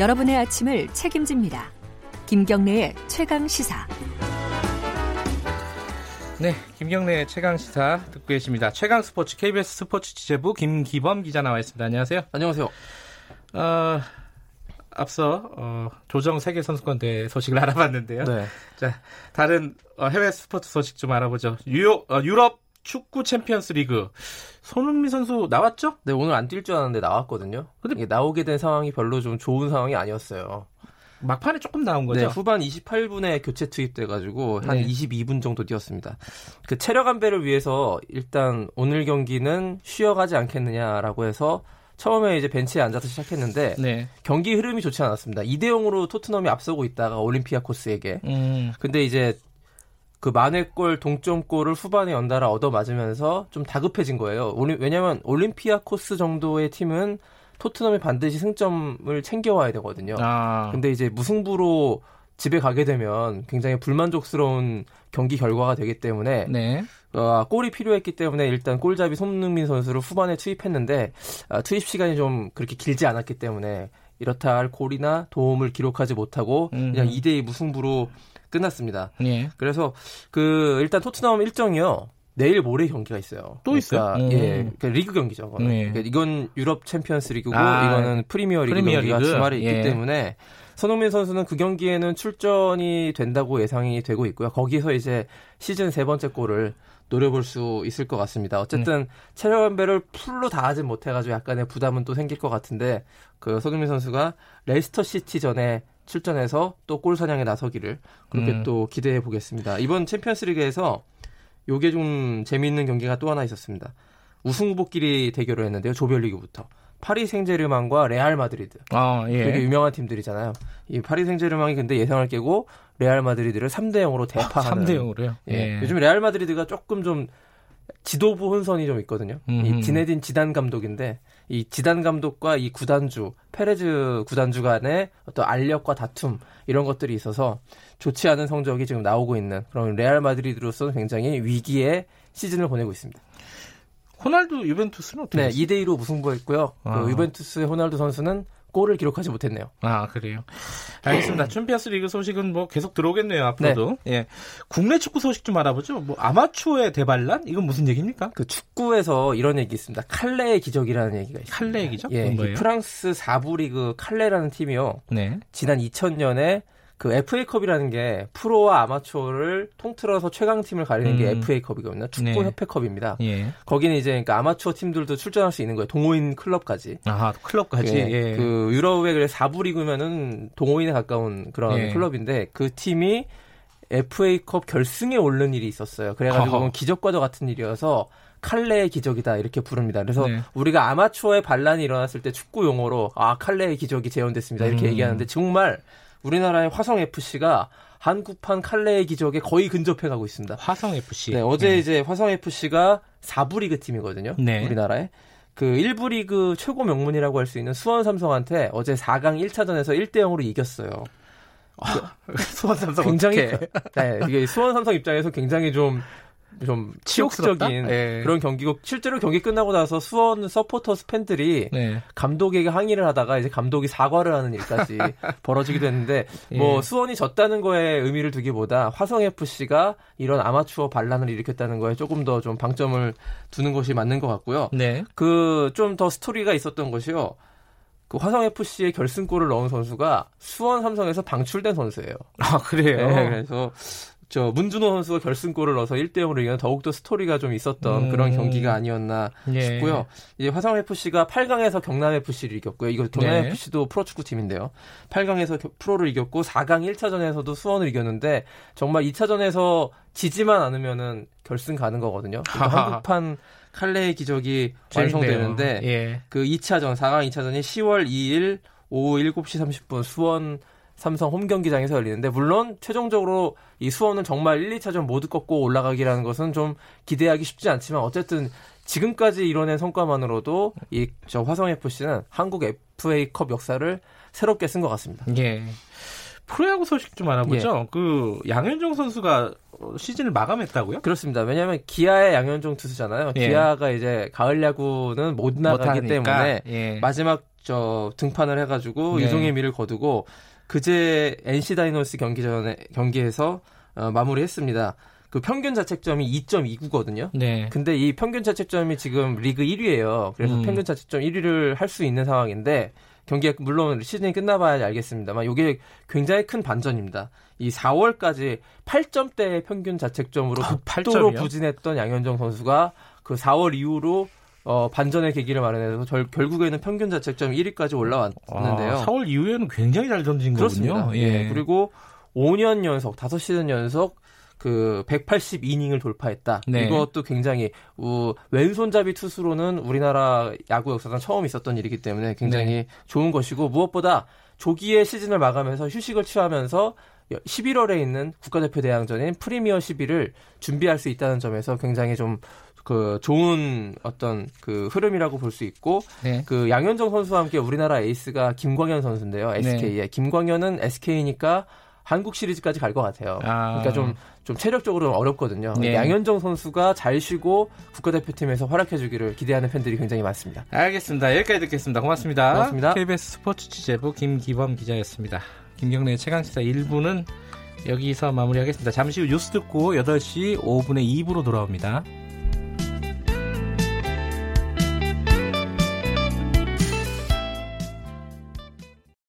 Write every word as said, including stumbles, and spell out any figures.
여러분의 아침을 책임집니다. 김경래의 최강시사. 네, 김경래의 최강시사 듣고 계십니다. 최강스포츠 케이비에스 스포츠 취재부 김기범 기자 나와 있습니다. 안녕하세요. 안녕하세요. 어, 앞서 어, 조정 세계선수권대회 소식을 알아봤는데요. 네. 자, 다른 어, 해외 스포츠 소식 좀 알아보죠. 유효, 어, 유럽 축구 챔피언스 리그 손흥민 선수 나왔죠? 네, 오늘 안 뛸 줄 알았는데 나왔거든요. 근데 이게 나오게 된 상황이 별로 좀 좋은 상황이 아니었어요. 막판에 조금 나온 거죠? 네, 후반 이십팔 분에 교체 투입돼가지고 한 네. 이십이 분 정도 뛰었습니다. 그 체력 안배를 위해서 일단 오늘 경기는 쉬어가지 않겠느냐라고 해서 처음에 이제 벤치에 앉아서 시작했는데 네. 경기 흐름이 좋지 않았습니다. 이 대 영으로 토트넘이 앞서고 있다가 올림피아 코스에게. 음. 근데 이제 그 만회골, 동점골을 후반에 연달아 얻어맞으면서 좀 다급해진 거예요. 왜냐하면 올림피아 코스 정도의 팀은 토트넘이 반드시 승점을 챙겨와야 되거든요. 아. 근데 이제 무승부로 집에 가게 되면 굉장히 불만족스러운 경기 결과가 되기 때문에 네. 어, 골이 필요했기 때문에 일단 골잡이 손흥민 선수를 후반에 투입했는데 어, 투입 시간이 좀 그렇게 길지 않았기 때문에 이렇다 할 골이나 도움을 기록하지 못하고 음. 그냥 이 대 이 무승부로 끝났습니다. 예. 그래서 그 일단 토트넘 일정이요. 내일 모레 경기가 있어요. 또 그러니까, 있어요? 예, 그러니까 리그 경기죠. 예. 그러니까 이건 유럽 챔피언스 리그고 아, 이거는 프리미어 리그 프리미어 경기가 리그? 주말에 예. 있기 때문에 손흥민 선수는 그 경기에는 출전이 된다고 예상이 되고 있고요. 거기서 이제 시즌 세 번째 골을 노려볼 수 있을 것 같습니다. 어쨌든 네. 체력 안배를 풀로 다 하진 못해가지고 약간의 부담은 또 생길 것 같은데 그 손흥민 선수가 레이스터 시티전에 출전해서 또 골 사냥에 나서기를 그렇게 음. 또 기대해 보겠습니다. 이번 챔피언스리그에서 요게 좀 재미있는 경기가 또 하나 있었습니다. 우승 후보끼리 대결을 했는데요. 조별리그부터 파리 생제르맹과 레알 마드리드. 아, 예. 되게 유명한 팀들이잖아요. 이 파리 생제르맹이 근데 예상을 깨고 레알 마드리드를 삼 대 영으로 대파하는. 삼 대 영으로요? 예. 예. 요즘 레알 마드리드가 조금 좀 지도부 혼선이 좀 있거든요. 음. 이 지네딘 지단 감독인데 이 지단 감독과 이 구단주 페레즈 구단주 간의 어떤 알력과 다툼 이런 것들이 있어서 좋지 않은 성적이 지금 나오고 있는 그런 레알 마드리드로서는 굉장히 위기의 시즌을 보내고 있습니다. 호날두 유벤투스는 어떻게 됐어요? 네, 이 대 이로 무승부했고요. 아. 그 유벤투스의 호날두 선수는 골을 기록하지 못했네요. 아, 그래요. 알겠습니다. 챔피언스 리그 소식은 뭐 계속 들어오겠네요, 앞으로도. 네. 예. 국내 축구 소식 좀 알아보죠. 뭐 아마추어의 대반란? 이건 무슨 얘기입니까? 그 축구에서 이런 얘기 있습니다. 칼레의 기적이라는 얘기가 있습니다. 칼레의 기적? 예. 뭐예요? 프랑스 사 부 리그 칼레라는 팀이요. 네. 지난 이천 년에 그 에프에이컵이라는 게 프로와 아마추어를 통틀어서 최강팀을 가리는 음. 게 에프에이컵이거든요. 축구협회컵입니다. 네. 예. 거기는 이제 그러니까 아마추어 팀들도 출전할 수 있는 거예요. 동호인 클럽까지. 아, 클럽까지? 예. 예. 그 유럽의 사 부 리그면은 동호인에 가까운 그런 예. 클럽인데 그 팀이 에프에이컵 결승에 오른 일이 있었어요. 그래가지고 기적과도 같은 일이어서 칼레의 기적이다 이렇게 부릅니다. 그래서 네. 우리가 아마추어의 반란이 일어났을 때 축구 용어로 아, 칼레의 기적이 재현됐습니다. 이렇게 음. 얘기하는데 정말 우리나라의 화성에프씨가 한국판 칼레의 기적에 거의 근접해가고 있습니다. 화성에프씨. 네, 어제 네. 이제 화성에프씨가 사 부 리그 팀이거든요. 네. 우리나라에. 그 일 부 리그 최고 명문이라고 할 수 있는 수원 삼성한테 어제 사 강 일 차전에서 일 대 영으로 이겼어요. 아, 수원 삼성 굉장히 어떡해. 네, 이게 수원 삼성 입장에서 굉장히 좀 좀 치욕적인 네. 그런 경기고 실제로 경기 끝나고 나서 수원 서포터스 팬들이 네. 감독에게 항의를 하다가 이제 감독이 사과를 하는 일까지 벌어지기도 했는데 예. 뭐 수원이 졌다는 거에 의미를 두기보다 화성에프씨가 이런 아마추어 반란을 일으켰다는 거에 조금 더 좀 방점을 두는 것이 맞는 것 같고요. 네. 그 좀 더 스토리가 있었던 것이요. 그 화성에프씨의 결승골을 넣은 선수가 수원 삼성에서 방출된 선수예요. 아, 그래요? 네, 그래서 저 문준호 선수가 결승골을 넣어서 일 대 영으로 이기는 더욱더 스토리가 좀 있었던 음. 그런 경기가 아니었나 예. 싶고요. 이제 화성에프씨가 팔 강에서 경남에프씨를 이겼고요. 이거 경남에프씨도 네. 프로축구팀인데요. 팔 강에서 프로를 이겼고 사 강 일 차전에서도 수원을 이겼는데 정말 이 차전에서 지지만 않으면은 결승 가는 거거든요. 그러니까 한국판 칼레의 기적이 재밌네요. 완성되는데 예. 그 이 차전, 사 강 이 차전이 시월 이일 오후 일곱 시 삼십 분 수원 삼성 홈경기장에서 열리는데 물론 최종적으로 이 수원은 정말 일, 이 차전 모두 꺾고 올라가기라는 것은 좀 기대하기 쉽지 않지만 어쨌든 지금까지 이뤄낸 성과만으로도 이 저 화성에프씨는 한국 에프에이컵 역사를 새롭게 쓴 것 같습니다. 예. 프로야구 소식 좀 알아보죠. 예. 그 양현종 선수가 시즌을 마감했다고요? 그렇습니다. 왜냐하면 기아의 양현종 투수잖아요. 예. 기아가 이제 가을 야구는 못 나가기 때문에 예. 마지막 저 등판을 해가지고 네. 유종의 미를 거두고 그제 엔씨 다이노스 경기 전에 경기에서 어, 마무리했습니다. 그 평균 자책점이 이 점 이구거든요. 네. 근데 이 평균 자책점이 지금 리그 일 위예요. 그래서 음. 평균 자책점 일 위를 할 수 있는 상황인데 경기가 물론 시즌이 끝나봐야 알겠습니다만 이게 굉장히 큰 반전입니다. 이 사월까지 팔 점대의 평균 자책점으로 극도로 아, 부진했던 양현종 선수가 그 사월 이후로 어, 반전의 계기를 마련해서 절, 결국에는 평균 자책점 일 위까지 올라왔는데요. 아, 사월 이후에는 굉장히 잘 던진 그렇습니다. 거군요. 예. 예. 그리고 오 년 연속, 다섯 시즌 연속 그 백팔십 이닝을 돌파했다. 네. 이것도 굉장히 어, 왼손잡이 투수로는 우리나라 야구 역사상 처음 있었던 일이기 때문에 굉장히 네. 좋은 것이고 무엇보다 조기에 시즌을 마감해서 휴식을 취하면서 십일월에 있는 국가대표 대항전인 프리미어 십일을 준비할 수 있다는 점에서 굉장히 좀 그 좋은 어떤 그 흐름이라고 볼 수 있고 네. 그 양현종 선수와 함께 우리나라 에이스가 김광현 선수인데요. 에스케이에 네. 김광현은 에스케이니까 한국 시리즈까지 갈 것 같아요. 아. 그러니까 좀, 좀 체력적으로는 어렵거든요. 네. 양현종 선수가 잘 쉬고 국가대표팀에서 활약해주기를 기대하는 팬들이 굉장히 많습니다. 알겠습니다. 여기까지 듣겠습니다. 고맙습니다. 고맙습니다. 케이비에스 스포츠 취재부 김기범 기자였습니다. 김경래의 최강시사 일 부는 여기서 마무리하겠습니다. 잠시 후 뉴스 듣고 여덟 시 오 분에 이 부로 돌아옵니다.